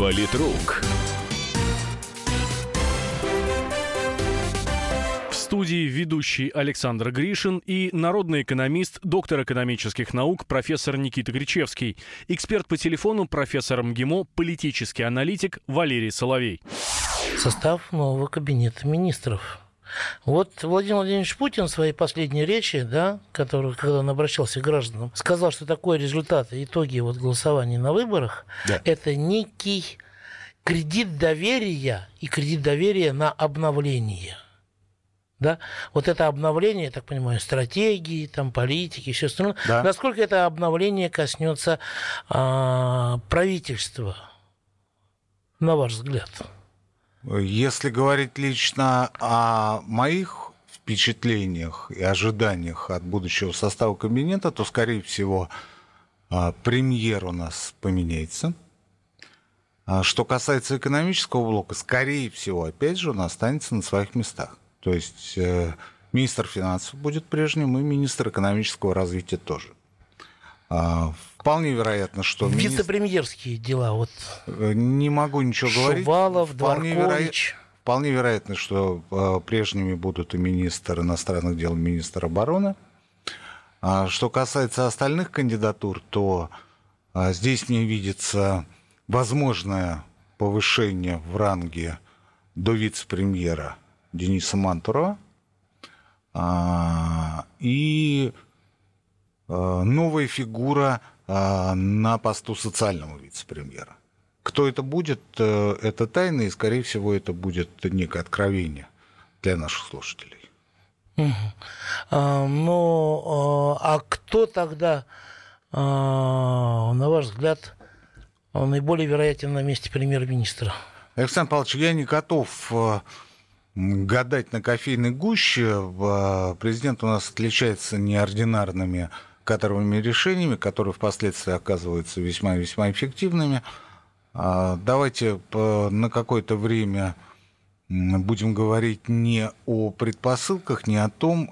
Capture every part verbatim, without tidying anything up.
Политрук. В студии ведущий Александр Гришин и народный экономист, доктор экономических наук, профессор Никита Кричевский. Эксперт по телефону, профессор МГИМО, политический аналитик Валерий Соловей. Состав нового кабинета министров. Вот Владимир Владимирович Путин в своей последней речи, да, который, когда он обращался к гражданам, сказал, что такой результат, итоги вот голосования на выборах, да, это некий кредит доверия и кредит доверия на обновление. Да? Вот это обновление, я так понимаю, стратегии, там, политики, все остальное. Да. Насколько это обновление коснется а, правительства, на ваш взгляд? Если говорить лично о моих впечатлениях и ожиданиях от будущего состава кабинета, то, скорее всего, премьер у нас поменяется. Что касается экономического блока, скорее всего, опять же, он останется на своих местах. То есть э, министр финансов будет прежним, и министр экономического развития тоже. А, вполне вероятно, что... Вице-премьерские министр... дела. Вот. Не могу ничего говорить. Шувалов, вполне Дворкович. Веро... Вполне вероятно, что э, прежними будут и министр иностранных дел, и министр обороны. А, что касается остальных кандидатур, то а, здесь мне видится возможное повышение в ранге до вице-премьера Дениса Мантурова а, и а, новая фигура а, на посту социального вице-премьера. Кто это будет, а, это тайна, и, скорее всего, это будет некое откровение для наших слушателей. Uh-huh. а, ну, а кто тогда, а, на ваш взгляд, наиболее вероятен на месте премьер-министра? Александр Павлович, я не готов... гадать на кофейной гуще. Президент у нас отличается неординарными кадровыми решениями, которые впоследствии оказываются весьма-весьма эффективными. Давайте на какое-то время будем говорить не о предпосылках, не о том,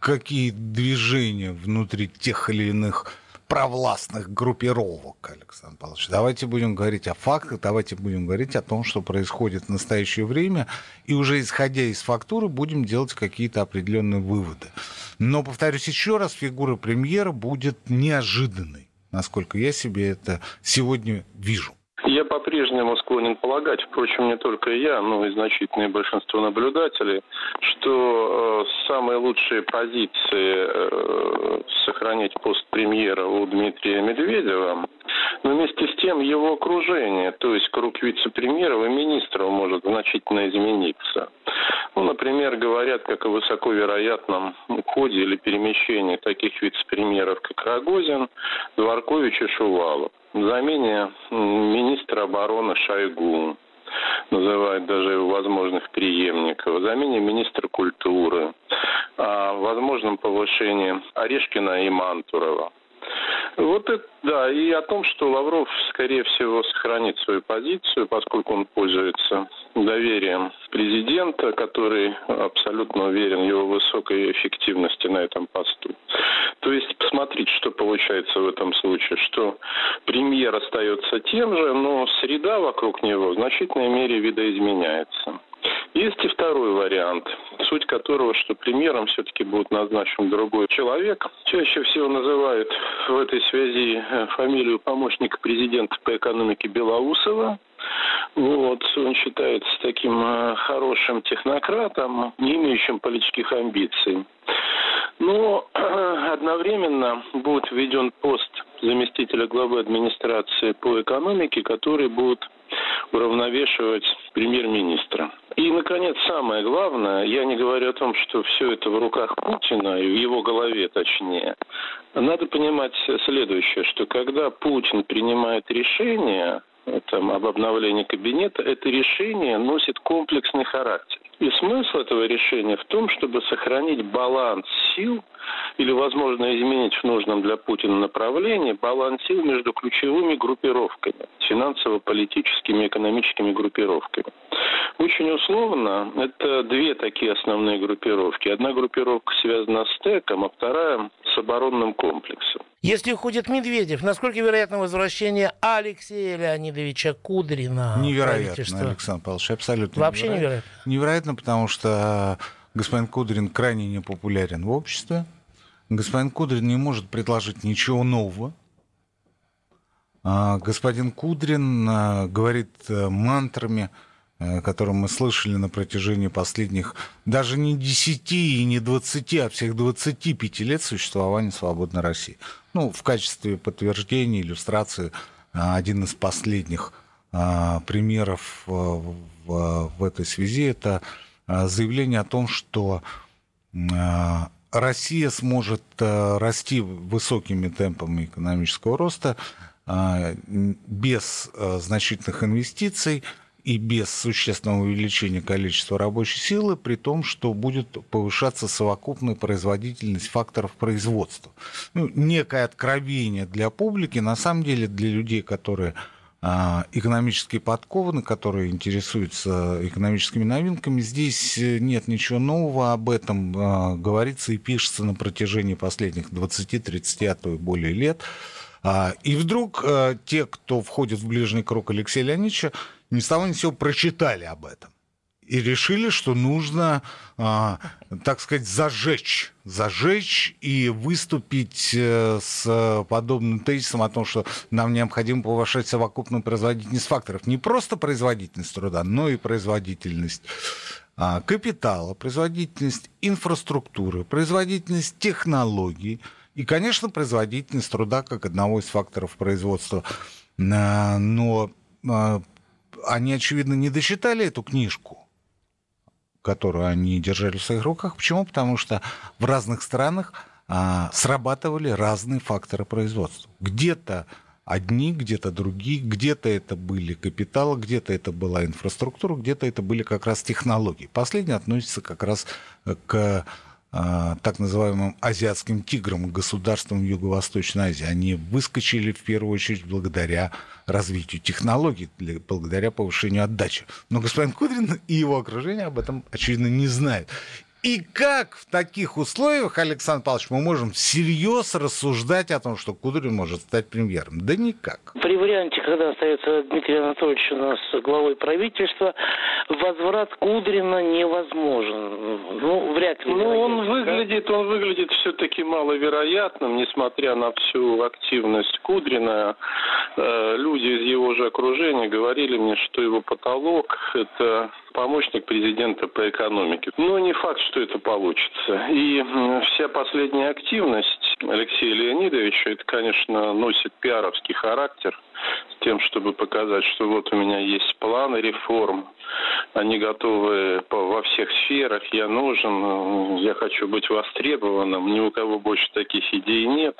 какие движения внутри тех или иных провластных группировок, Александр Павлович. Давайте будем говорить о фактах, давайте будем говорить о том, что происходит в настоящее время, и уже исходя из фактуры будем делать какие-то определенные выводы. Но, повторюсь еще раз, фигура премьера будет неожиданной, насколько я себе это сегодня вижу. Я по-прежнему склонен полагать, впрочем, не только я, но и значительное большинство наблюдателей, что э, самые лучшие позиции э, сохранить пост премьера у Дмитрия Медведева, но вместе с тем его окружение, то есть круг вице-премьеров и министров может значительно измениться. Ну, например, говорят, как о высоко вероятном уходе или перемещении таких вице-премьеров, как Рогозин, Дворкович и Шувалов. В замене министра обороны Шойгу, называют даже его возможных преемников, в замене министра культуры, о возможном повышении Орешкина и Мантурова. Вот это, да, и о том, что Лавров, скорее всего, сохранит свою позицию, поскольку он пользуется доверием президента, который абсолютно уверен в его высокой эффективности на этом посту. То есть посмотрите, что получается в этом случае, что премьер остается тем же, но среда вокруг него в значительной мере видоизменяется. Есть и второй вариант, суть которого, что премьером все-таки будет назначен другой человек. Чаще всего называют в этой связи фамилию помощника президента по экономике Белоусова. Вот, он считается таким хорошим технократом, не имеющим политических амбиций. Но одновременно будет введен пост заместителя главы администрации по экономике, который будет уравновешивать премьер-министра. И, наконец, самое главное, я не говорю о том, что все это в руках Путина, и в его голове точнее. Надо понимать следующее, что когда Путин принимает решение там, об обновлении кабинета, это решение носит комплексный характер. И смысл этого решения в том, чтобы сохранить баланс сил, или, возможно, изменить в нужном для Путина направлении баланс сил между ключевыми группировками, финансово-политическими и экономическими группировками. Очень условно, это две такие основные группировки. Одна группировка связана с ТЭКом, а вторая с оборонным комплексом. Если уходит Медведев, насколько вероятно возвращение Алексея Леонидовича Кудрина? Невероятно, Александр Павлович, абсолютно вообще невероятно. Невероятно. Невероятно, потому что господин Кудрин крайне непопулярен в обществе. Господин Кудрин не может предложить ничего нового. Господин Кудрин говорит мантрами, которые мы слышали на протяжении последних даже не десяти и не двадцати, а всех двадцати пяти лет существования свободной России. Ну, в качестве подтверждения, иллюстрации, один из последних примеров в этой связи — это заявление о том, что Россия сможет расти высокими темпами экономического роста без значительных инвестиций и без существенного увеличения количества рабочей силы, при том, что будет повышаться совокупная производительность факторов производства. Ну, некое откровение для публики, на самом деле для людей, которые экономически подкованы, которые интересуются экономическими новинками, здесь нет ничего нового, об этом говорится и пишется на протяжении последних двадцати-тридцати, а то и более лет. И вдруг те, кто входит в ближний круг Алексея Леонидовича, ни с того ни с сего прочитали об этом и решили, что нужно, так сказать, зажечь, зажечь и выступить с подобным тезисом о том, что нам необходимо повышать совокупную производительность факторов. Не просто производительность труда, но и производительность капитала, производительность инфраструктуры, производительность технологий и, конечно, производительность труда как одного из факторов производства. Но они, очевидно, не дочитали эту книжку, которую они держали в своих руках. Почему? Потому что в разных странах а, срабатывали разные факторы производства. Где-то одни, где-то другие, где-то это были капиталы, где-то это была инфраструктура, где-то это были как раз технологии. Последнее относится как раз к а, так называемым азиатским тиграм, государствам Юго-Восточной Азии. Они выскочили в первую очередь благодаря развитию технологий, благодаря повышению отдачи. Но господин Кудрин и его окружение об этом, очевидно, не знают. И как в таких условиях, Александр Павлович, мы можем всерьез рассуждать о том, что Кудрин может стать премьером? Да никак. При варианте, когда остается Дмитрий Анатольевич у нас главой правительства, возврат Кудрина невозможен. Ну, вряд ли. Ну, он выглядит, он выглядит все-таки маловероятным, несмотря на всю активность Кудрина. Люди из его же окружения говорили мне, что его потолок – это помощник президента по экономике. Но не факт, что это получится. И вся последняя активность Алексея Леонидовича, это, конечно, носит пиаровский характер, с тем, чтобы показать, что вот у меня есть планы реформ, они готовы во всех сферах, я нужен, я хочу быть востребованным, ни у кого больше таких идей нет,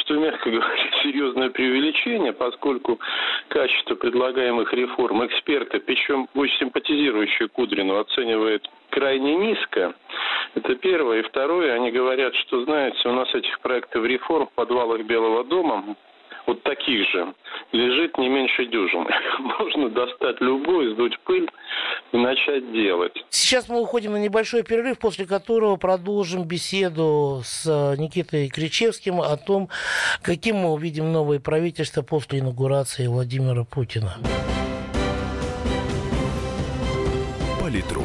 что, мягко говоря, серьезное преувеличение, поскольку качество предлагаемых реформ эксперты, причем очень симпатизирующие Кудрину, оценивает крайне низко. Это первое. И второе, они говорят, что, знаете, у нас этих проектов реформ в подвалах Белого дома, вот таких же, лежит не меньше дюжины. Можно достать любую, сдуть пыль и начать делать. Сейчас мы уходим на небольшой перерыв, после которого продолжим беседу с Никитой Кричевским о том, каким мы увидим новое правительство после инаугурации Владимира Путина. Политрук.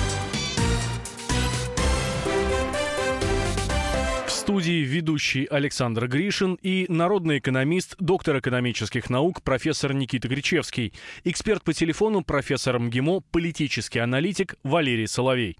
В студии ведущий Александр Гришин и народный экономист, доктор экономических наук, профессор Никита Кричевский. Эксперт по телефону, профессор МГИМО, политический аналитик Валерий Соловей.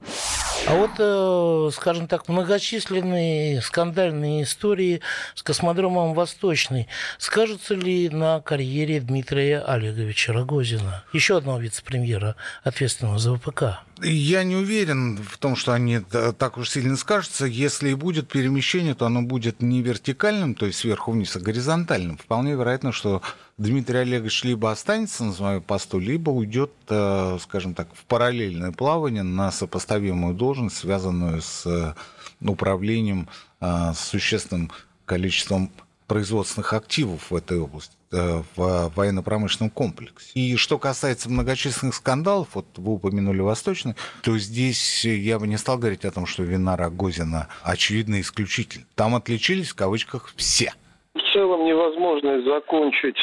А вот, скажем так, многочисленные скандальные истории с космодромом Восточный скажутся ли на карьере Дмитрия Олеговича Рогозина, еще одного вице-премьера, ответственного за ВПК? Я не уверен в том, что они так уж сильно скажутся. Если и будет перемещение, то оно будет не вертикальным, то есть сверху вниз, а горизонтальным. Вполне вероятно, что Дмитрий Олегович либо останется на своем посту, либо уйдет, скажем так, в параллельное плавание на сопоставимую должность, связанную с управлением с существенным количеством производственных активов в этой области, в военно-промышленном комплексе. И что касается многочисленных скандалов, вот вы упомянули Восточный, то здесь я бы не стал говорить о том, что вина Рогозина очевидно исключительна. Там отличились, в кавычках, все. В целом невозможно закончить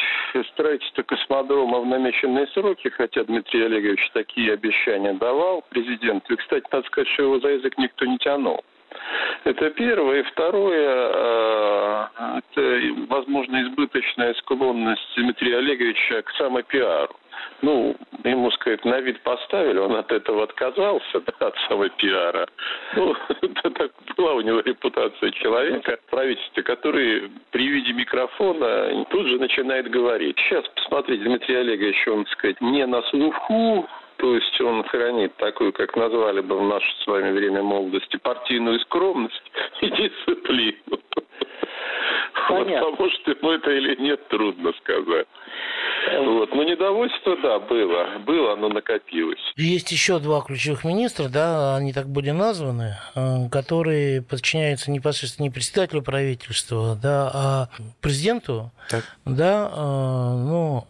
строительство космодрома в намеченные сроки, хотя Дмитрий Олегович такие обещания давал президенту. И, кстати, надо сказать, что его за язык никто не тянул. Это первое. И второе, это, возможно, избыточная склонность Дмитрия Олеговича к самопиару. Ну, ему, сказать, на вид поставили, он от этого отказался, да, от самопиара. Ну, так была у него репутация человека в правительстве, который при виде микрофона тут же начинает говорить. Сейчас, посмотрите, Дмитрий Олегович, он, сказать, не на слуху, то есть он хранит такую, как назвали бы в наше с вами время молодости, партийную скромность и дисциплину. Понятно. Вот, поможет ему это или нет, трудно сказать. Вот. Но недовольство, да, было. Было, оно накопилось. Есть еще два ключевых министра, да, они так были названы, которые подчиняются непосредственно не председателю правительства, да, а президенту. Так. Да, ну,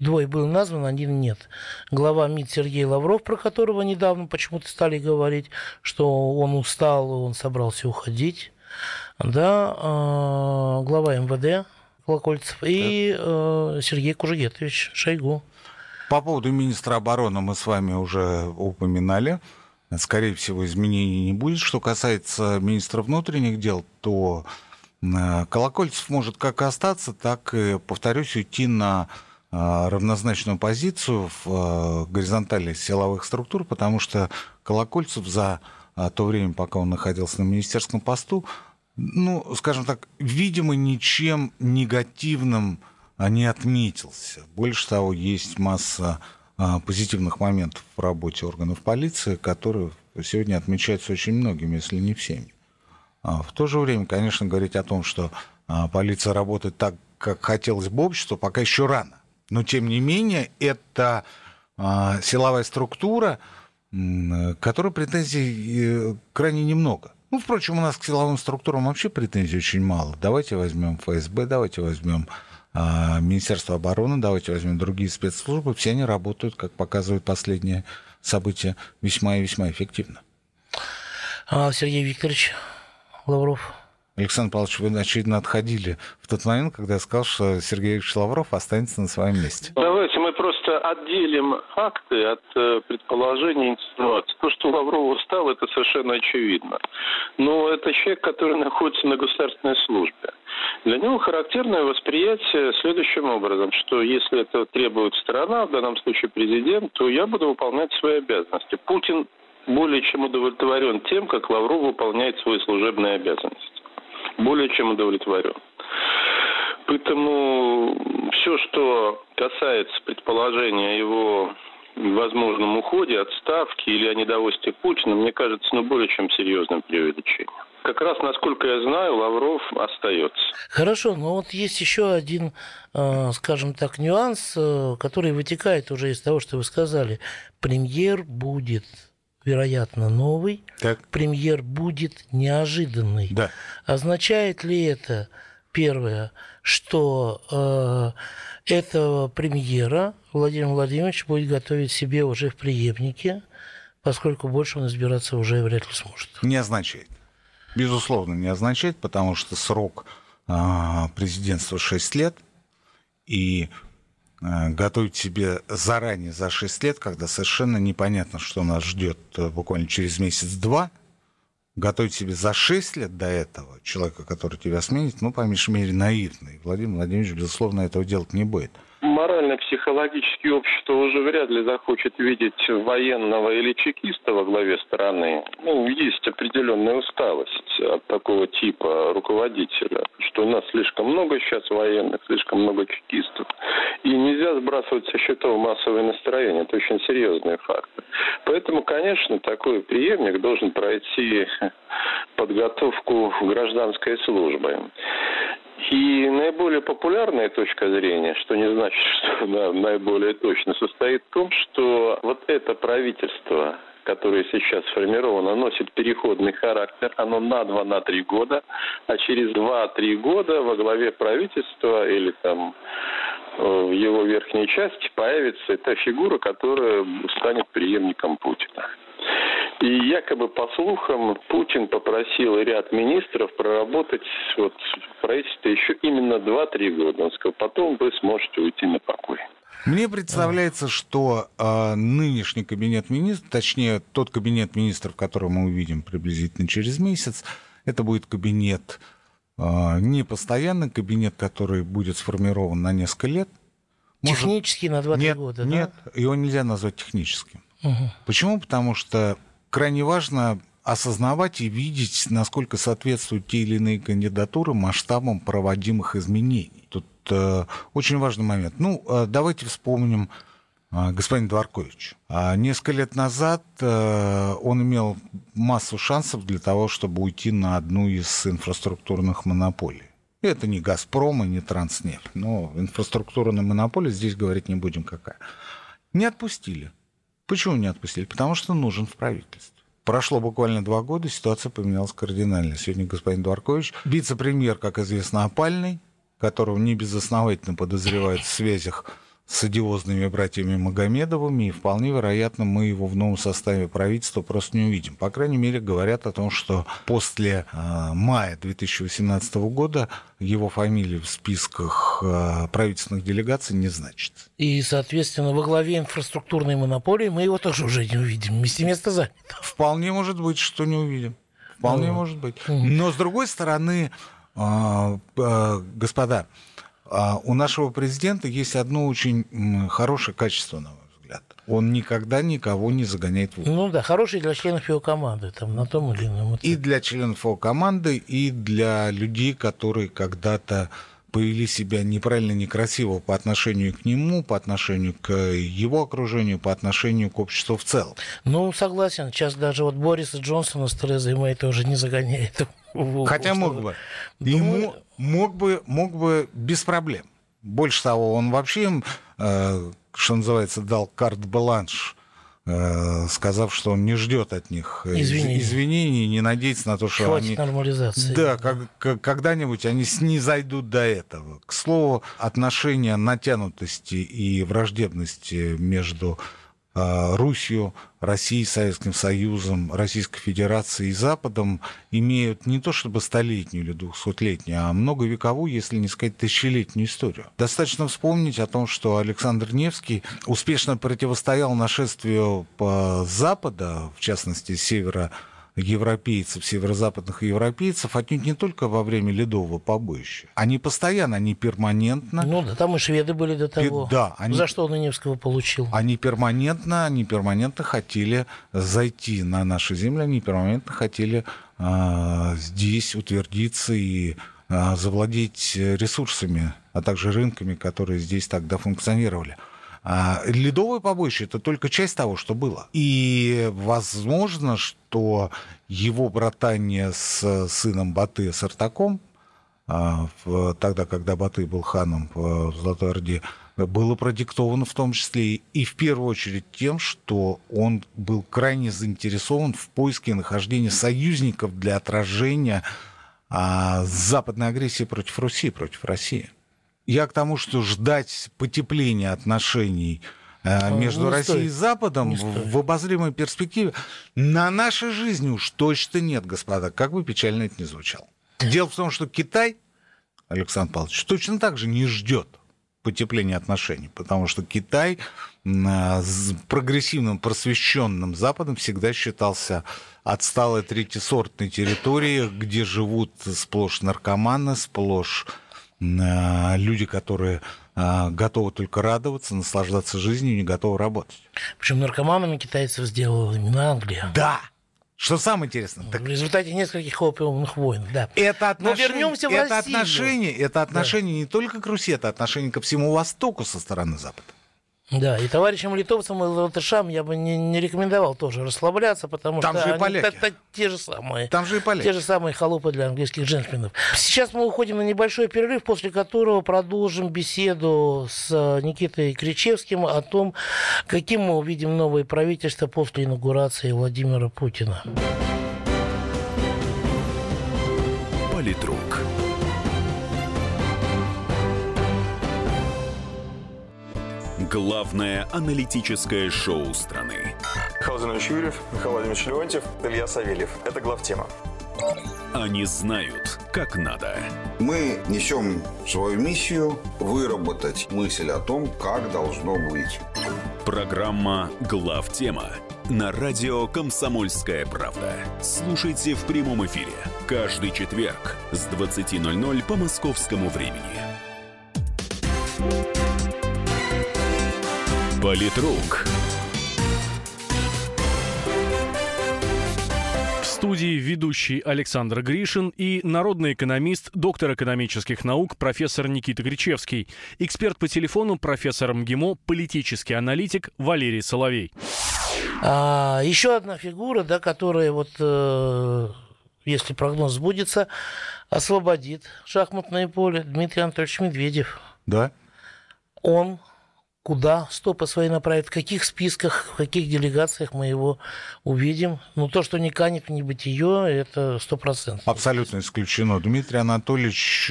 двое были названы, один нет. Глава МИД Сергей Лавров, про которого недавно почему-то стали говорить, что он устал, он собрался уходить. Да, э, глава МВД Колокольцев и э, Сергей Кужегетович Шойгу. По поводу министра обороны мы с вами уже упоминали. Скорее всего, изменений не будет. Что касается министра внутренних дел, то э, Колокольцев может как остаться, так и, повторюсь, уйти на э, равнозначную позицию в э, горизонтали силовых структур, потому что Колокольцев за э, то время, пока он находился на министерском посту, ну, скажем так, видимо, ничем негативным не отметился. Больше того, есть масса а, позитивных моментов в работе органов полиции, которые сегодня отмечаются очень многими, если не всеми. А в то же время, конечно, говорить о том, что а, полиция работает так, как хотелось бы обществу, пока еще рано. Но, тем не менее, это а, силовая структура, к которой претензий крайне немного. Ну, впрочем, у нас к силовым структурам вообще претензий очень мало. Давайте возьмем эф эс бэ, давайте возьмем э, Министерство обороны, давайте возьмем другие спецслужбы. Все они работают, как показывают последние события, весьма и весьма эффективно. Сергей Викторович Лавров. Александр Павлович, вы, очевидно, отходили в тот момент, когда я сказал, что Сергей Викторович Лавров останется на своем месте. Давайте мы просто отделим факты от э, предположений и инсинуаций. То, что Лавров устал, это совершенно очевидно. Но это человек, который находится на государственной службе. Для него характерное восприятие следующим образом, что если это требует страна, в данном случае президент, то я буду выполнять свои обязанности. Путин более чем удовлетворен тем, как Лавров выполняет свои служебные обязанности. Более чем удовлетворен. Поэтому все, что касается предположения о его возможном уходе, отставки или о недовольстве Путина, мне кажется, ну, более чем серьезным преувеличением. Как раз, насколько я знаю, Лавров остается. Хорошо, но вот есть еще один, скажем так, нюанс, который вытекает уже из того, что вы сказали. Премьер будет... вероятно, новый, так. Премьер будет неожиданный. Да. Означает ли это, первое, что э, этого премьера Владимир Владимирович будет готовить себе уже в преемнике, поскольку больше он избираться уже вряд ли сможет? Не означает. Безусловно, не означает, потому что срок э, президентства шесть лет, и... готовить себе заранее за шесть лет, когда совершенно непонятно, что нас ждет буквально через месяц-два, готовить себе за шесть лет до этого человека, который тебя сменит, ну, по меньшей мере, наивный. Владимир Владимирович, безусловно, этого делать не будет. морально-психологически общество уже вряд ли захочет видеть военного или чекиста во главе страны. Ну, есть определенная усталость от такого типа руководителя, что у нас слишком много сейчас военных, слишком много чекистов. И нельзя сбрасывать со счетов массовое настроение. Это очень серьезный факт. Поэтому, конечно, такой преемник должен пройти подготовку гражданской службы. И наиболее популярная точка зрения, что не значит, что она наиболее точно, состоит в том, что вот это правительство, которое сейчас сформировано, носит переходный характер. Оно на два-три года, а через два-три года во главе правительства или там в его верхней части появится та фигура, которая станет преемником Путина. И якобы, по слухам, Путин попросил ряд министров проработать вот в правительстве еще именно два-три года. Он сказал, потом вы сможете уйти на покой. Мне представляется, что э, нынешний кабинет министров, точнее, тот кабинет министров, который мы увидим приблизительно через месяц, это будет кабинет э, не постоянный, кабинет, который будет сформирован на несколько лет. Может, технически на два-три нет, года, нет, да? Нет, его нельзя назвать техническим. Угу. Почему? Потому что крайне важно осознавать и видеть, насколько соответствуют те или иные кандидатуры масштабам проводимых изменений. Тут э, очень важный момент. Ну, э, давайте вспомним э, господина Дворковича. Э, несколько лет назад э, он имел массу шансов для того, чтобы уйти на одну из инфраструктурных монополий. Это не «Газпром» и не «Транснефть». Но инфраструктурная монополия, здесь говорить не будем какая. Не отпустили. Почему не отпустили? Потому что нужен в правительстве. Прошло буквально два года, ситуация поменялась кардинально. Сегодня господин Дворкович, вице-премьер, как известно, опальный, которого небезосновательно подозревают в связях с одиозными братьями Магомедовыми, и вполне вероятно, мы его в новом составе правительства просто не увидим. По крайней мере, говорят о том, что после э, мая две тысячи восемнадцатого года его фамилия в списках э, правительственных делегаций не значится. И, соответственно, во главе инфраструктурной монополии мы его тоже уже не увидим. Вместе место занято. Вполне может быть, что не увидим. Вполне ну, может быть. Угу. Но, с другой стороны, э, э, господа, у нашего президента есть одно очень хорошее качество, на мой взгляд. Он никогда никого не загоняет в угол. Ну да, хороший для членов его команды, там, на том или ином. И для членов его команды, и для людей, которые когда-то повели себя неправильно, некрасиво по отношению к нему, по отношению к его окружению, по отношению к обществу в целом. Ну, согласен. Сейчас даже вот Бориса Джонсона с Терезой Мэй тоже не загоняет в угол. Хотя мог бы. Ему... Мог бы, мог бы без проблем. Больше того, он вообще им, э, что называется, дал карт-бланш, э, сказав, что он не ждет от них извинений, извинений не надеется на то, что хватит они... нормализации. Да, как, как, когда-нибудь они снизойдут до этого. К слову, отношения натянутости и враждебности между э, Русью, Россией, Советским Союзом, Российской Федерацией и Западом имеют не то чтобы столетнюю или двухсотлетнюю, а многовековую, если не сказать тысячелетнюю историю. Достаточно вспомнить о том, что Александр Невский успешно противостоял нашествию Запада, в частности, североевропейцев, северо-западных европейцев, отнюдь не только во время Ледового побоища. Они постоянно, они перманентно... Ну да, там и шведы были до того. Да, они... За что он и Невского получил? Они перманентно, они перманентно хотели зайти на наши земли, они перманентно хотели э, здесь утвердиться и э, завладеть ресурсами, а также рынками, которые здесь тогда функционировали. Ледовое побоище – это только часть того, что было. И возможно, что его братание с сыном Батыя, с Артаком, тогда, когда Батый был ханом в Золотой Орде, было продиктовано в том числе и в первую очередь тем, что он был крайне заинтересован в поиске и нахождении союзников для отражения западной агрессии против Руси, против России. Я к тому, что ждать потепления отношений э, между не Россией стоит. И Западом в, в обозримой перспективе на нашей жизни уж точно нет, господа, как бы печально это ни звучало. Дело в том, что Китай, Александр Павлович, точно так же не ждет потепления отношений, потому что Китай э, с прогрессивным, просвещенным Западом всегда считался отсталой третьесортной территорией, где живут сплошь наркоманы, сплошь люди, которые готовы только радоваться, наслаждаться жизнью, не готовы работать. Причем наркоманами китайцев сделала именно Англия. Да! Что самое интересное... Так... В результате нескольких опиумных войн, да. Это отношение, но вернемся в это Россию. Отношение, это отношение да. не только к Руси, это отношение ко всему Востоку со стороны Запада. Да, и товарищам литовцам и латышам я бы не, не рекомендовал тоже расслабляться, потому там что же они та, та, те, же самые, там же те же самые холопы для английских джентльменов. Сейчас мы уходим на небольшой перерыв, после которого продолжим беседу с Никитой Кричевским о том, каким мы увидим новое правительство после инаугурации Владимира Путина. Политрук. Главное аналитическое шоу страны. Михаил Владимирович Юрьев, Михаил Владимирович Леонтьев, Илья Савельев. Это главтема. Они знают, как надо. Мы несем свою миссию выработать мысль о том, как должно быть. Программа «Главтема» на радио «Комсомольская правда». Слушайте в прямом эфире каждый четверг с двадцати ноль-ноль по московскому времени. Политрук. В студии ведущий Александр Гришин и народный экономист, доктор экономических наук, профессор Никита Кричевский. Эксперт по телефону, профессор МГИМО, политический аналитик Валерий Соловей. А, еще одна фигура, да, которая, вот, э, если прогноз сбудется, освободит шахматное поле — Дмитрий Анатольевич Медведев. Да. Он... Куда стопы свои направят, в каких списках, в каких делегациях мы его увидим. Но то, что не канет в небытие, это сто процентов. Абсолютно исключено. Дмитрий Анатольевич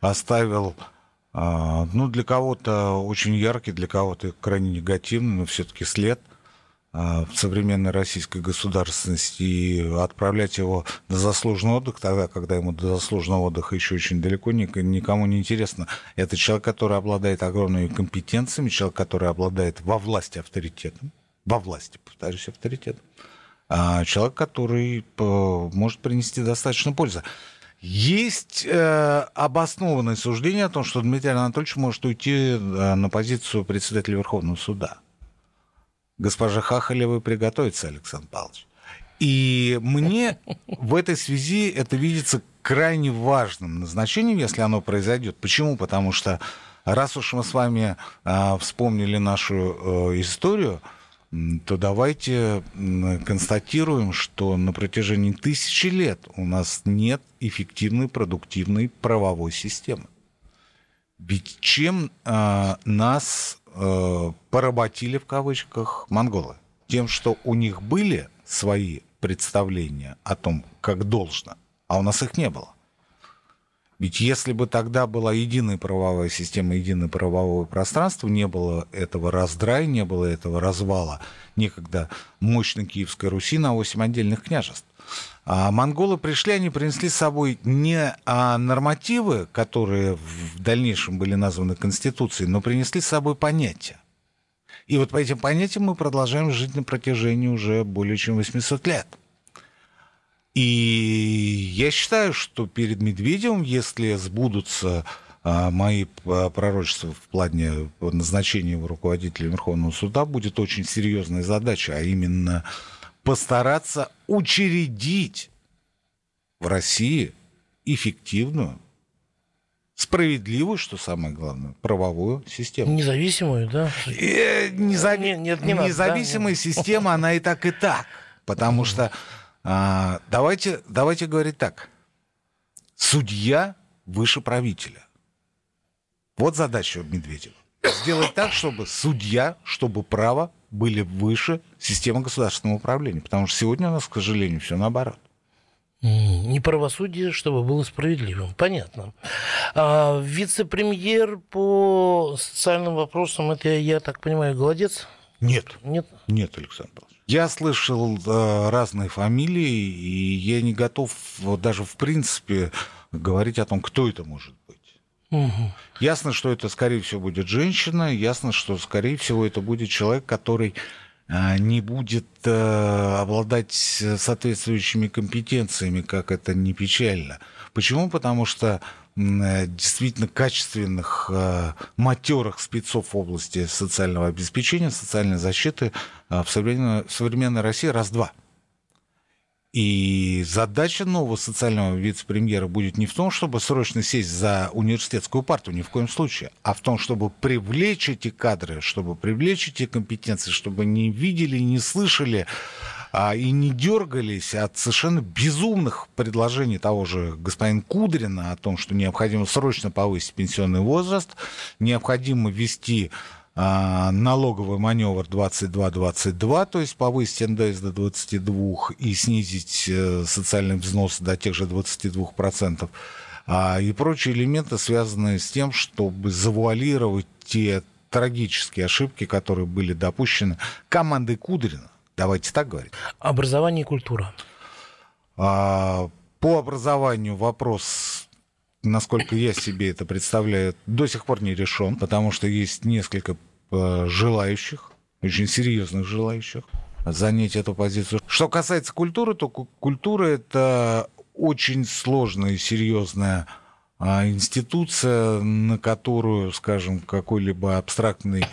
оставил, ну, для кого-то очень яркий, для кого-то крайне негативный, но все-таки след в современной российской государственности. И отправлять его на заслуженный отдых, тогда, когда ему до заслуженного отдыха еще очень далеко, никому не интересно. Это человек, который обладает огромными компетенциями, человек, который обладает во власти авторитетом, во власти, повторюсь, авторитетом, человек, который может принести достаточно пользы. Есть э, обоснованное суждение о том, что Дмитрий Анатольевич может уйти на позицию председателя Верховного суда. Госпожа Хахалева приготовится, Александр Павлович. И мне в этой связи это видится крайне важным назначением, если оно произойдет. Почему? Потому что, раз уж мы с вами э, вспомнили нашу э, историю, то давайте констатируем, что на протяжении тысячи лет у нас нет эффективной, продуктивной правовой системы. Ведь чем э, нас... поработили, в кавычках, монголы. Тем, что у них были свои представления о том, как должно, а у нас их не было. Ведь если бы тогда была единая правовая система, единое правовое пространство, не было этого раздрая, не было этого развала некогда мощной Киевской Руси на восемь отдельных княжеств. А монголы пришли, они принесли с собой не нормативы, которые в дальнейшем были названы Конституцией, но принесли с собой понятия. И вот по этим понятиям мы продолжаем жить на протяжении уже более чем восьмисот лет. И я считаю, что перед Медведевым, если сбудутся мои пророчества в плане назначения его руководителя Верховного суда, будет очень серьезная задача, а именно постараться учредить в России эффективную, справедливую, что самое главное, правовую систему. Независимую, да? И, незави... нет, нет, не независимая надо, да, система, нет. Она и так, и так. Потому что, а, давайте, давайте говорить так, судья выше правителя. Вот задача Медведева. Сделать так, чтобы судья, чтобы право были выше системы государственного управления. Потому что сегодня у нас, к сожалению, все наоборот. Не правосудие, чтобы было справедливым. Понятно. А, вице-премьер по социальным вопросам, это, я так понимаю, Голодец? Нет. Нет, Нет, Александр Павлович. Я слышал э, разные фамилии, и я не готов вот, даже в принципе говорить о том, кто это может быть. Угу. Ясно, что это, скорее всего, будет женщина, ясно, что, скорее всего, это будет человек, который э, не будет э, обладать соответствующими компетенциями, как это ни печально. Почему? Потому что действительно качественных, матерых спецов в области социального обеспечения, социальной защиты в современной России раз-два. И задача нового социального вице-премьера будет не в том, чтобы срочно сесть за университетскую парту, ни в коем случае, а в том, чтобы привлечь эти кадры, чтобы привлечь эти компетенции, чтобы не видели, не слышали а, и не дергались от совершенно безумных предложений того же господина Кудрина о том, что необходимо срочно повысить пенсионный возраст, необходимо ввести налоговый маневр двадцать два двадцать два, то есть повысить эн дэ эс до двадцати двух и снизить социальный взнос до тех же двадцати двух процентов и прочие элементы, связанные с тем, чтобы завуалировать те трагические ошибки, которые были допущены командой Кудрина. Давайте так говорить. Образование и культура. По образованию вопрос, насколько я себе это представляю, до сих пор не решен, потому что есть несколько желающих, очень серьезных желающих занять эту позицию. Что касается культуры, то культура — это очень сложная и серьезная институция, на которую, скажем, какой-либо абстрактный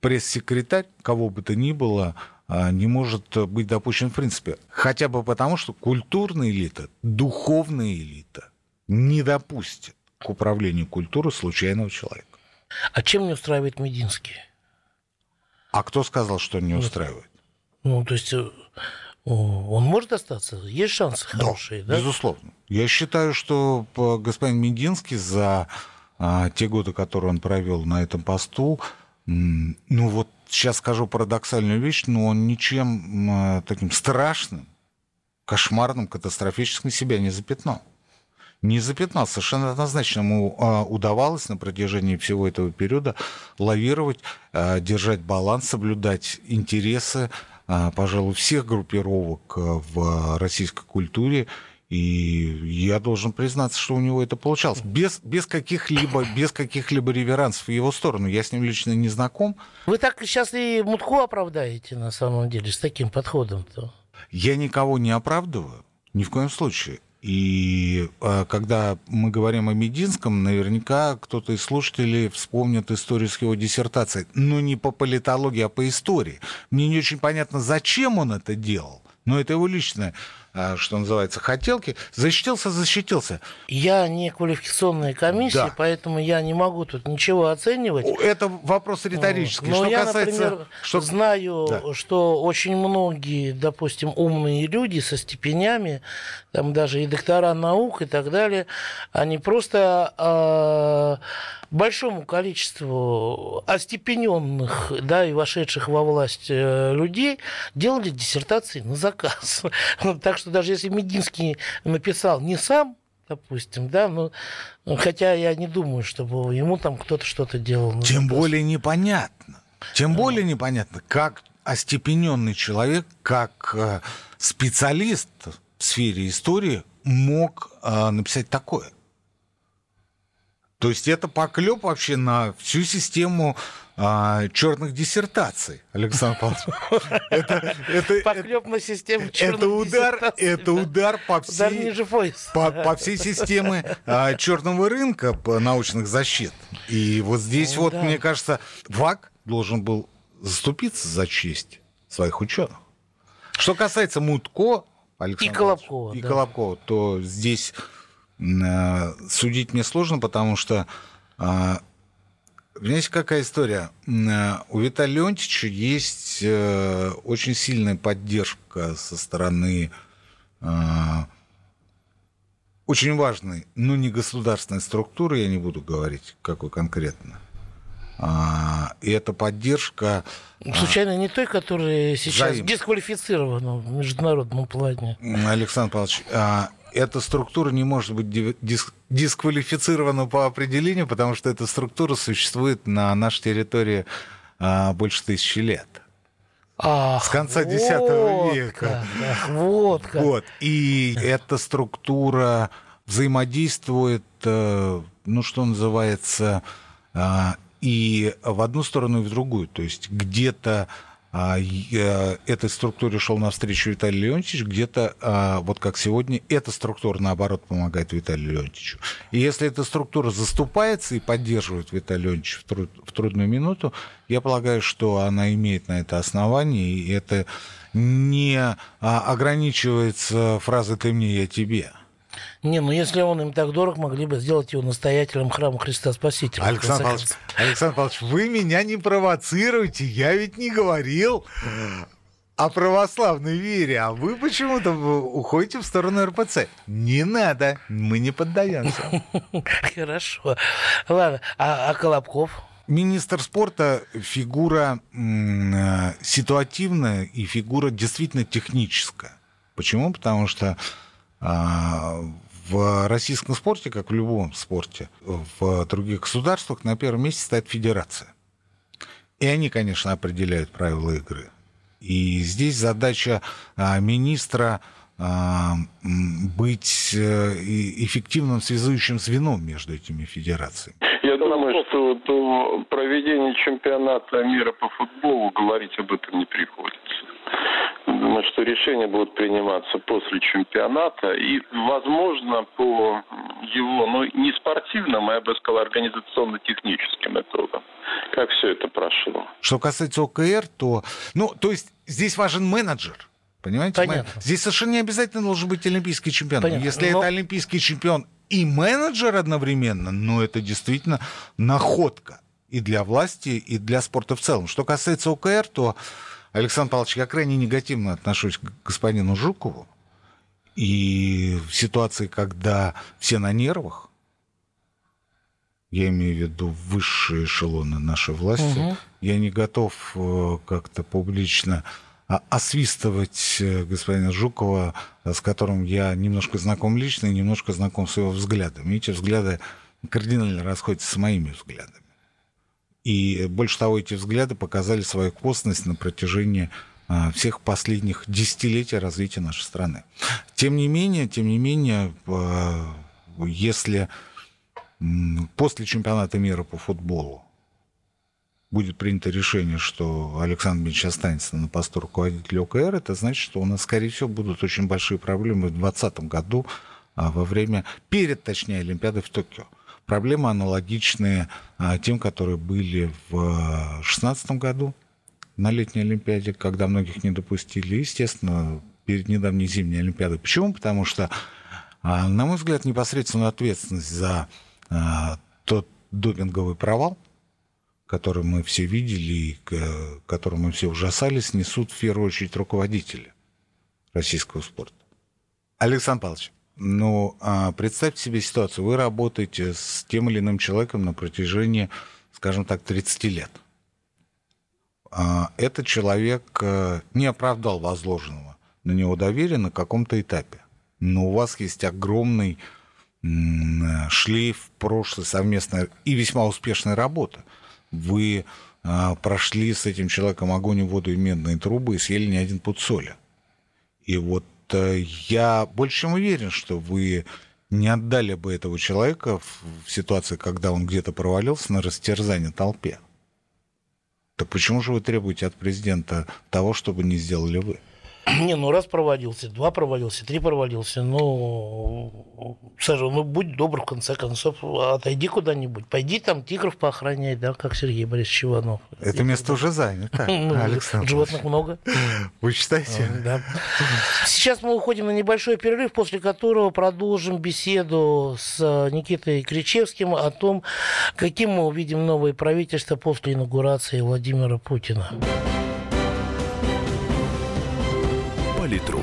пресс-секретарь, кого бы то ни было, не может быть допущен в принципе. Хотя бы потому, что культурная элита, духовная элита не допустит к управлению культурой случайного человека. А чем не устраивает Мединский? А кто сказал, что не устраивает? Ну, ну то есть он может остаться? Есть шансы хорошие, да? Да, безусловно. Я считаю, что господин Мединский за те годы, которые он провел на этом посту, ну вот сейчас скажу парадоксальную вещь, но он ничем таким страшным, кошмарным, катастрофическим себя не запятнал. Не запятнал, совершенно однозначно ему удавалось на протяжении всего этого периода лавировать, держать баланс, соблюдать интересы, пожалуй, всех группировок в российской культуре. И я должен признаться, что у него это получалось. Без, без каких-либо без каких-либо реверансов в его сторону. Я с ним лично не знаком. Вы так сейчас и Мутко оправдаете, на самом деле, с таким подходом-то? Я никого не оправдываю, ни в коем случае. И когда мы говорим о Мединском, наверняка кто-то из слушателей вспомнит историю с его диссертацией. Но не по политологии, а по истории. Мне не очень понятно, зачем он это делал. Но это его личное, что называется, хотелки. Защитился, защитился. Я не квалификационная комиссия, да, поэтому я не могу тут ничего оценивать. Это вопрос риторический. Но что я, касается, например, что... знаю, да, что очень многие, допустим, умные люди со степенями, там даже и доктора наук и так далее, они просто э, большому количеству остепененных, да, и вошедших во власть э, людей делали диссертации на заказ. Так что даже если Мединский написал не сам, допустим, да, ну, хотя я не думаю, чтобы ему там кто-то что-то делал. Тем более непонятно. Тем более непонятно, как остепененный человек, как специалист в сфере истории мог написать такое. То есть это поклеп вообще на всю систему а, черных диссертаций, Александр Павлович. Поклеп на систему черных диссертаций. Это удар по всей системе черного рынка научных защит. И вот здесь, вот, мне кажется, ВАК должен был заступиться за честь своих ученых. Что касается Мутко и Колобкова, то здесь судить мне сложно, потому что, понимаете, какая история? У Виталия Леонтьевича есть очень сильная поддержка со стороны очень важной, но не государственной структуры, я не буду говорить, какой конкретно. И эта поддержка... Случайно не той, которая сейчас взаим... дисквалифицирована в международном плане? Александр Павлович... Эта структура не может быть дисквалифицирована по определению, потому что эта структура существует на нашей территории а, больше тысячи лет. Ах, с конца вот десятого века. Как, вот, как. Вот. И эта структура взаимодействует, ну, что называется, и в одну сторону, и в другую. То есть где-то этой структуре шел навстречу Виталий Леонтьевич, где-то, вот как сегодня, эта структура, наоборот, помогает Виталию Леонтьевичу. И если эта структура заступается и поддерживает Виталия Леонтьевича в, труд, в трудную минуту, я полагаю, что она имеет на это основание, и это не ограничивается фразой «ты мне, я тебе». Не, ну если он им так дорог, могли бы сделать его настоятелем храма Христа Спасителя. Александр Павлович, Александр Павлович, вы меня не провоцируйте, я ведь не говорил о православной вере, а вы почему-то уходите в сторону эр пэ цэ. Не надо, мы не поддаемся. Хорошо. Ладно, а Колобков? Министр спорта – фигура ситуативная и фигура действительно техническая. Почему? Потому что в российском спорте, как в любом спорте, в других государствах на первом месте стоит федерация. И они, конечно, определяют правила игры. И здесь задача министра быть эффективным связующим звеном между этими федерациями. Я думаю, что до проведения чемпионата мира по футболу говорить об этом не приходится. Думаю, что решения будут приниматься после чемпионата. И, возможно, по его, ну, не спортивным, а я бы сказал, организационно-техническим итогам. Как все это прошло. Что касается о ка эр, то... Ну, то есть здесь важен менеджер. Понимаете? Понятно. Здесь совершенно не обязательно должен быть олимпийский чемпион. Понятно. Если Но... это олимпийский чемпион и менеджер одновременно, ну, это действительно находка и для власти, и для спорта в целом. Что касается о ка эр, то... Александр Павлович, я крайне негативно отношусь к господину Жукову. И в ситуации, когда все на нервах, я имею в виду высшие эшелоны нашей власти, угу. я не готов как-то публично освистывать господина Жукова, с которым я немножко знаком лично и немножко знаком с его взглядами. Эти взгляды кардинально расходятся с моими взглядами. И больше того, эти взгляды показали свою косность на протяжении всех последних десятилетий развития нашей страны. Тем не менее, тем не менее, если после чемпионата мира по футболу будет принято решение, что Александр Гришин останется на посту руководителя о ка эр, это значит, что у нас, скорее всего, будут очень большие проблемы в двадцатом году во время, перед, точнее, Олимпиады в Токио. Проблемы аналогичные тем, которые были в шестнадцатом году на летней Олимпиаде, когда многих не допустили, естественно, перед недавней зимней Олимпиадой. Почему? Потому что, на мой взгляд, непосредственную ответственность за тот допинговый провал, который мы все видели и которым мы все ужасались, несут в первую очередь руководители российского спорта. Александр Павлович. Ну, представьте себе ситуацию. Вы работаете с тем или иным человеком на протяжении, скажем так, тридцати лет. Этот человек не оправдал возложенного на него доверия на каком-то этапе. Но у вас есть огромный шлейф прошлой совместной и весьма успешной работы. Вы прошли с этим человеком огонь, воду и медные трубы и съели не один пуд соли. И вот я больше чем уверен, что вы не отдали бы этого человека в ситуации, когда он где-то провалился, на растерзание толпе. Так почему же вы требуете от президента того, чтобы не сделали вы? Не, ну раз провалился, два провалился, три провалился, ну, Саша, ну будь добр, в конце концов, отойди куда-нибудь, пойди там тигров поохраняй, да, как Сергей Борисович Иванов. Это место уже занято, Александр. Животных много. Вы считаете? Да. Сейчас мы уходим на небольшой перерыв, после которого продолжим беседу с Никитой Кричевским о том, каким мы увидим новое правительство после инаугурации Владимира Путина. Политрук.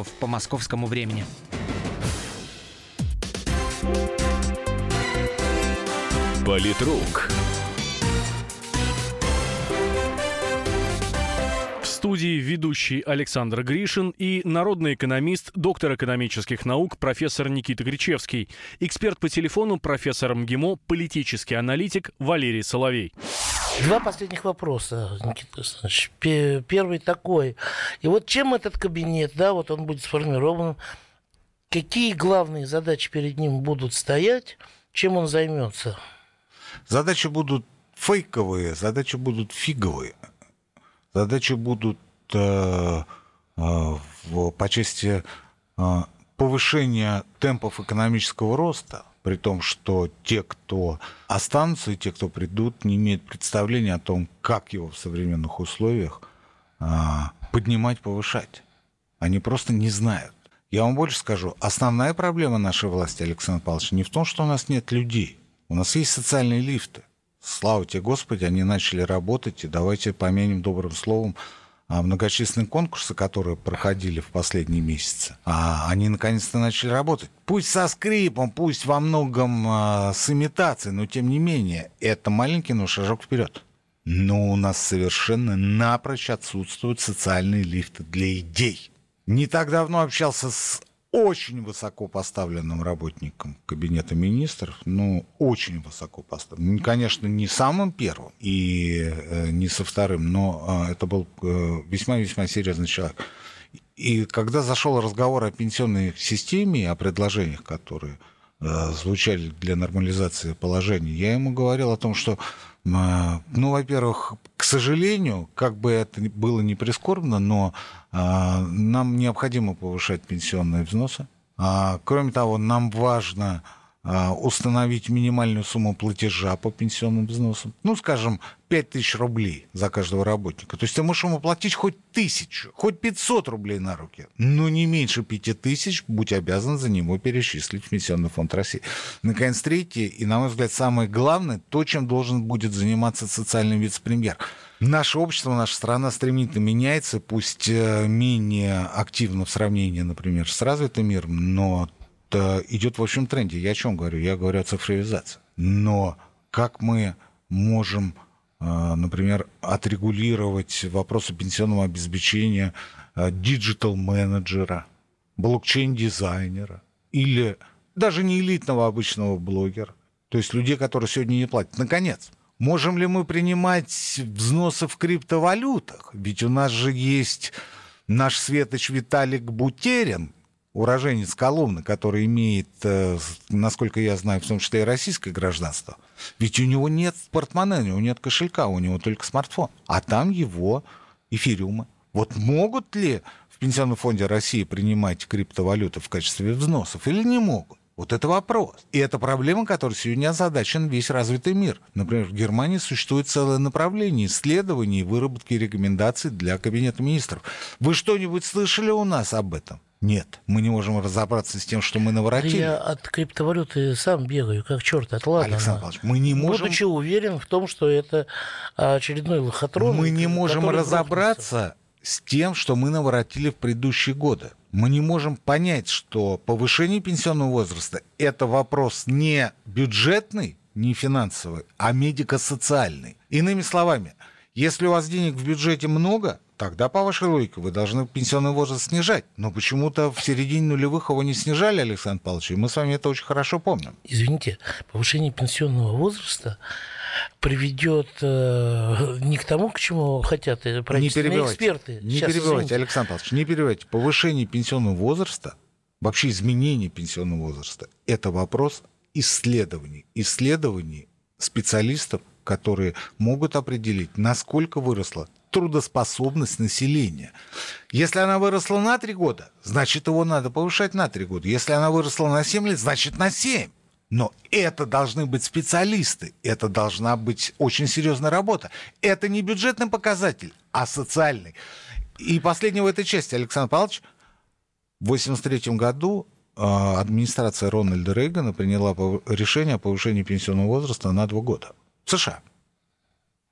По московскому времени. Политрук. В студии ведущий Александр Гришин и народный экономист, доктор экономических наук, профессор Никита Кричевский. Эксперт по телефону, профессор МГИМО, политический аналитик Валерий Соловей. Два последних вопроса, Никита Александрович. Первый такой. И вот чем этот кабинет, да, вот он будет сформирован, какие главные задачи перед ним будут стоять, чем он займется? Задачи будут фейковые, задачи будут фиговые. Задачи будут э, э, по части э, повышения темпов экономического роста, при том, что те, кто останутся и те, кто придут, не имеют представления о том, как его в современных условиях э, поднимать, повышать. Они просто не знают. Я вам больше скажу, основная проблема нашей власти, Александр Павлович, не в том, что у нас нет людей. У нас есть социальные лифты. Слава тебе, Господи, они начали работать. И давайте помянем добрым словом многочисленные конкурсы, которые проходили в последние месяцы. А они наконец-то начали работать. Пусть со скрипом, пусть во многом а, с имитацией, но тем не менее, это маленький, но шажок вперед. Но у нас совершенно напрочь отсутствуют социальные лифты для идей. Не так давно общался с очень высоко поставленным работником кабинета министров, ну, очень высоко поставленным. Конечно, не самым первым и не со вторым, но это был весьма-весьма серьезный человек. И когда зашел разговор о пенсионной системе, о предложениях, которые звучали для нормализации положения, я ему говорил о том, что, ну, во-первых, к сожалению, как бы это было не прискорбно, но а, нам необходимо повышать пенсионные взносы. А, кроме того, нам важно а, установить минимальную сумму платежа по пенсионным взносам. Ну, скажем, пять тысяч рублей за каждого работника. То есть ты можешь ему платить хоть тысячу, хоть пятьсот рублей на руки, но не меньше пяти тысяч будь обязан за него перечислить в Пенсионный фонд России. Наконец, третье, и, на мой взгляд, самое главное, то, чем должен будет заниматься социальный вице-премьер. Наше общество, наша страна стремительно меняется, пусть менее активно в сравнении, например, с развитым миром, но идет в общем тренде. Я о чем говорю? Я говорю о цифровизации. Но как мы можем, например, отрегулировать вопросы пенсионного обеспечения диджитал-менеджера, блокчейн-дизайнера или даже не элитного обычного блогера, то есть людей, которые сегодня не платят. Наконец, можем ли мы принимать взносы в криптовалютах? Ведь у нас же есть наш светоч Виталик Бутерин, уроженец Коломны, который имеет, насколько я знаю, в том числе и российское гражданство, ведь у него нет портмоне, у него нет кошелька, у него только смартфон, а там его эфириумы. Вот могут ли в Пенсионном фонде России принимать криптовалюты в качестве взносов или не могут? Вот это вопрос. И это проблема, которой сегодня озадачен весь развитый мир. Например, в Германии существует целое направление исследований и выработки рекомендаций для Кабинета министров. Вы что-нибудь слышали у нас об этом? Нет, мы не можем разобраться с тем, что мы наворотили. Я от криптовалюты сам бегаю, как черт от ладана. Александр Павлович, мы не можем... Будучи уверен в том, что это очередной лохотрон... Мы не можем разобраться с тем, что мы наворотили в предыдущие годы. Мы не можем понять, что повышение пенсионного возраста – это вопрос не бюджетный, не финансовый, а медико-социальный. Иными словами, если у вас денег в бюджете много... Тогда, по вашей логике, вы должны пенсионный возраст снижать. Но почему-то в середине нулевых его не снижали, Александр Павлович, и мы с вами это очень хорошо помним. Извините, повышение пенсионного возраста приведет э, не к тому, к чему хотят правительственные эксперты. Не Сейчас, перебивайте, извините. Александр Павлович, не перебивайте. Повышение пенсионного возраста, вообще изменение пенсионного возраста, это вопрос исследований. Исследований специалистов, которые могут определить, насколько выросла трудоспособность населения. Если она выросла на три года, значит, его надо повышать на три года. Если она выросла на семь лет, значит, на семь. Но это должны быть специалисты, это должна быть очень серьезная работа. Это не бюджетный показатель, а социальный. И последний в этой части, Александр Павлович, в восемьдесят третьем году администрация Рональда Рейгана приняла решение о повышении пенсионного возраста на два года. В США.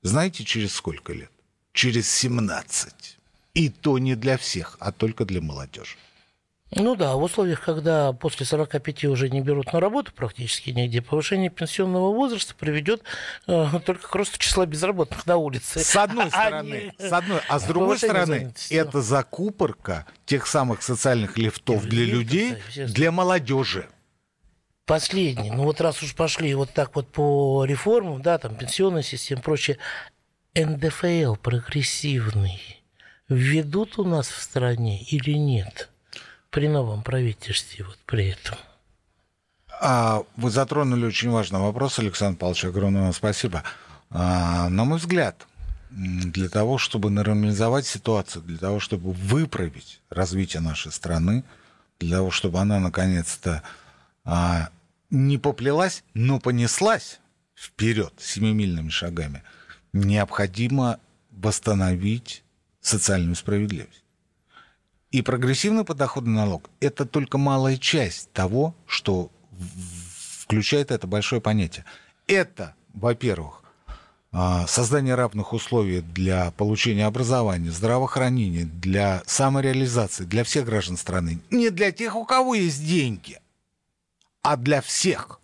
Знаете, через сколько лет? Через семнадцать. И то не для всех, а только для молодежи. Ну да, в условиях, когда после сорока пяти уже не берут на работу практически нигде, повышение пенсионного возраста приведет э, только к росту числа безработных на улице. С одной стороны, а, с одной, а с другой стороны, это закупорка тех самых социальных лифтов для людей, для молодежи. Последний, ну вот раз уж пошли вот так вот по реформам, да, там пенсионная система, прочее, эн дэ эф эл прогрессивный введут у нас в стране или нет? При новом правительстве, вот при этом. А вы затронули очень важный вопрос, Александр Павлович, огромное вам спасибо. А, на мой взгляд, для того, чтобы нормализовать ситуацию, для того, чтобы выправить развитие нашей страны, для того, чтобы она наконец-то а, не поплелась, но понеслась вперед семимильными шагами, необходимо восстановить социальную справедливость. И прогрессивный подоходный налог – это только малая часть того, что включает это большое понятие. Это, во-первых, создание равных условий для получения образования, здравоохранения, для самореализации, для всех граждан страны. Не для тех, у кого есть деньги, а для всех.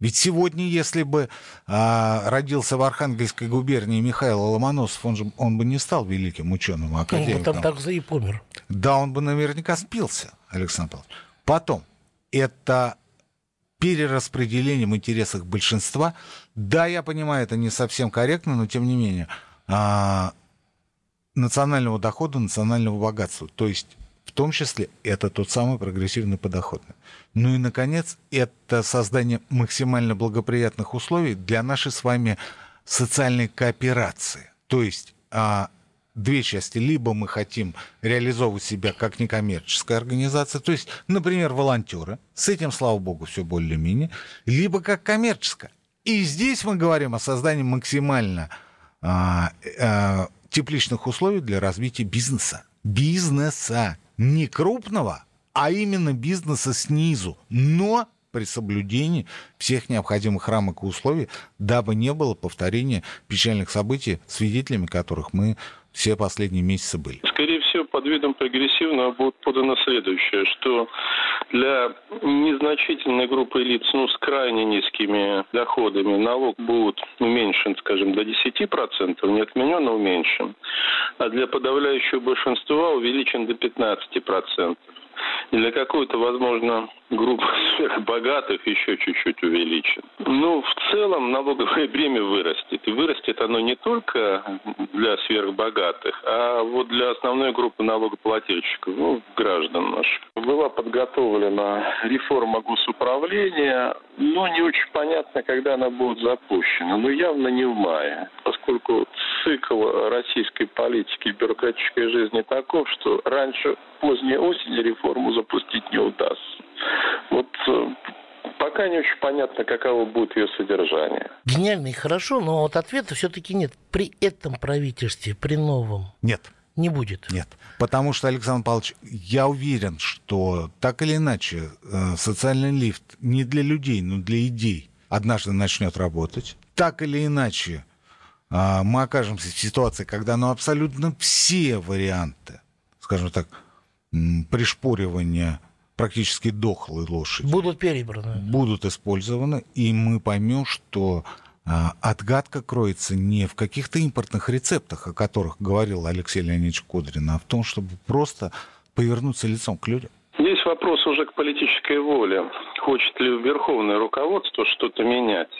Ведь сегодня, если бы а, родился в Архангельской губернии Михаил Ломоносов, он же он бы не стал великим ученым, академиком. Он бы там так за и помер. Да, он бы наверняка спился, Александр Павлович. Потом, это перераспределение в интересах большинства. Да, я понимаю, это не совсем корректно, но тем не менее. А, национального дохода, национального богатства. То есть, в том числе, это тот самый прогрессивный подоходный. Ну и, наконец, это создание максимально благоприятных условий для нашей с вами социальной кооперации. То есть а, две части. Либо мы хотим реализовывать себя как некоммерческая организация, то есть, например, волонтеры. С этим, слава богу, все более-менее. Либо как коммерческая. И здесь мы говорим о создании максимально а, а, тепличных условий для развития бизнеса. Бизнеса. Не крупного, а именно бизнеса снизу, но при соблюдении всех необходимых рамок и условий, дабы не было повторения печальных событий, свидетелями которых мы все последние месяцы были. Скорее всего, под видом прогрессивного будет подано следующее, что для незначительной группы лиц, ну, с крайне низкими доходами налог будет уменьшен, скажем, до десяти процентов, не отменен, а уменьшен, а для подавляющего большинства увеличен до пятнадцати процентов. И для какой-то, возможно, группы сверхбогатых еще чуть-чуть увеличен. Но в целом налоговое бремя вырастет. И вырастет оно не только для сверхбогатых, а вот для основной группы налогоплательщиков, ну, граждан наших. Была подготовлена реформа госуправления, но не очень понятно, когда она будет запущена. Но явно не в мае, поскольку цикл российской политики и бюрократической жизни таков, что раньше поздней осени реформу запустить не удастся. Вот пока не очень понятно, каково будет ее содержание. Гениально и хорошо, но вот ответа все-таки нет. При этом правительстве, при новом, нет. Не будет. Нет. Потому что, Александр Павлович, я уверен, что так или иначе социальный лифт не для людей, но для идей однажды начнет работать. Так или иначе мы окажемся в ситуации, когда ну, абсолютно все варианты, скажем так, пришпоривания практически дохлые лошади будут перебраны, будут использованы, и мы поймем, что а, отгадка кроется не в каких-то импортных рецептах, о которых говорил Алексей Леонидович Кудрин, а в том, чтобы просто повернуться лицом к людям. Здесь вопрос уже к политической воле. Хочет ли верховное руководство что-то менять?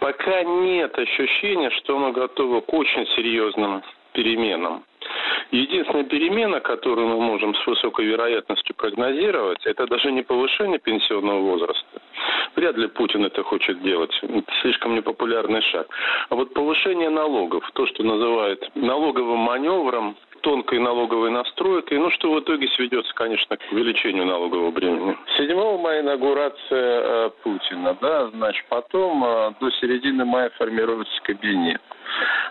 Пока нет ощущения, что оно готово к очень серьезным переменам. Единственная перемена, которую мы можем с высокой вероятностью прогнозировать, это даже не повышение пенсионного возраста. Вряд ли Путин это хочет делать. Это слишком непопулярный шаг. А вот повышение налогов, то, что называют налоговым маневром, тонкой налоговой настройкой, ну что в итоге сведется, конечно, к увеличению налогового бремени. седьмого мая инаугурация э, Путина, да, значит, потом э, до середины мая формируется кабинет.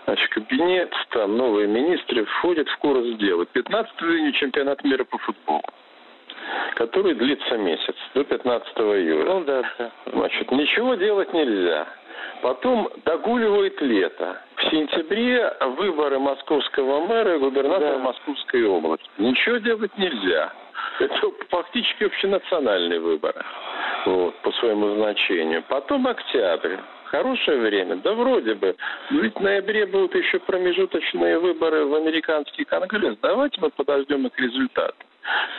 Значит, кабинет, там новые министры входят в курс дела. пятнадцатого июня чемпионат мира по футболу, который длится месяц, до пятнадцатого июля. Ну да, да. Значит, ничего делать нельзя. Потом догуливает лето. В сентябре выборы московского мэра и губернатора да. Московской области. Ничего делать нельзя. Это фактически общенациональные выборы вот, по своему значению. Потом октябрь. Хорошее время? Да вроде бы. Ведь в ноябре будут еще промежуточные выборы в американский конгресс. Давайте мы подождем их результат.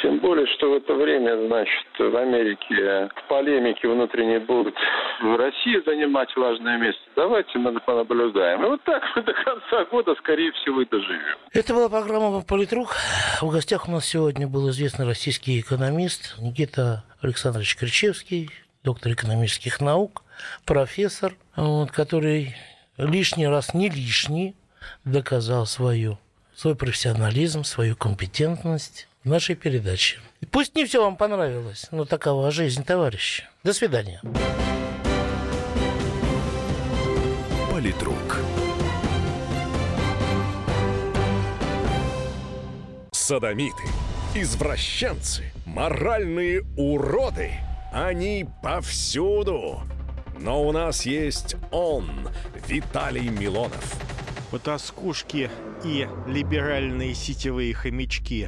Тем более, что в это время, значит, в Америке в полемике внутренней будут в России занимать важное место. Давайте мы понаблюдаем. И вот так мы до конца года, скорее всего, и доживем. Это была программа «Политрук». В гостях у нас сегодня был известный российский экономист Никита Александрович Кричевский, доктор экономических наук, профессор, вот, который лишний раз не лишний доказал свою, свой профессионализм, свою компетентность в нашей передаче. И пусть не все вам понравилось, но такова жизнь, товарищи. До свидания. Политрук. Содомиты, извращенцы, моральные уроды. Они повсюду. Но у нас есть он, Виталий Милонов. Потаскушки и либеральные сетевые хомячки.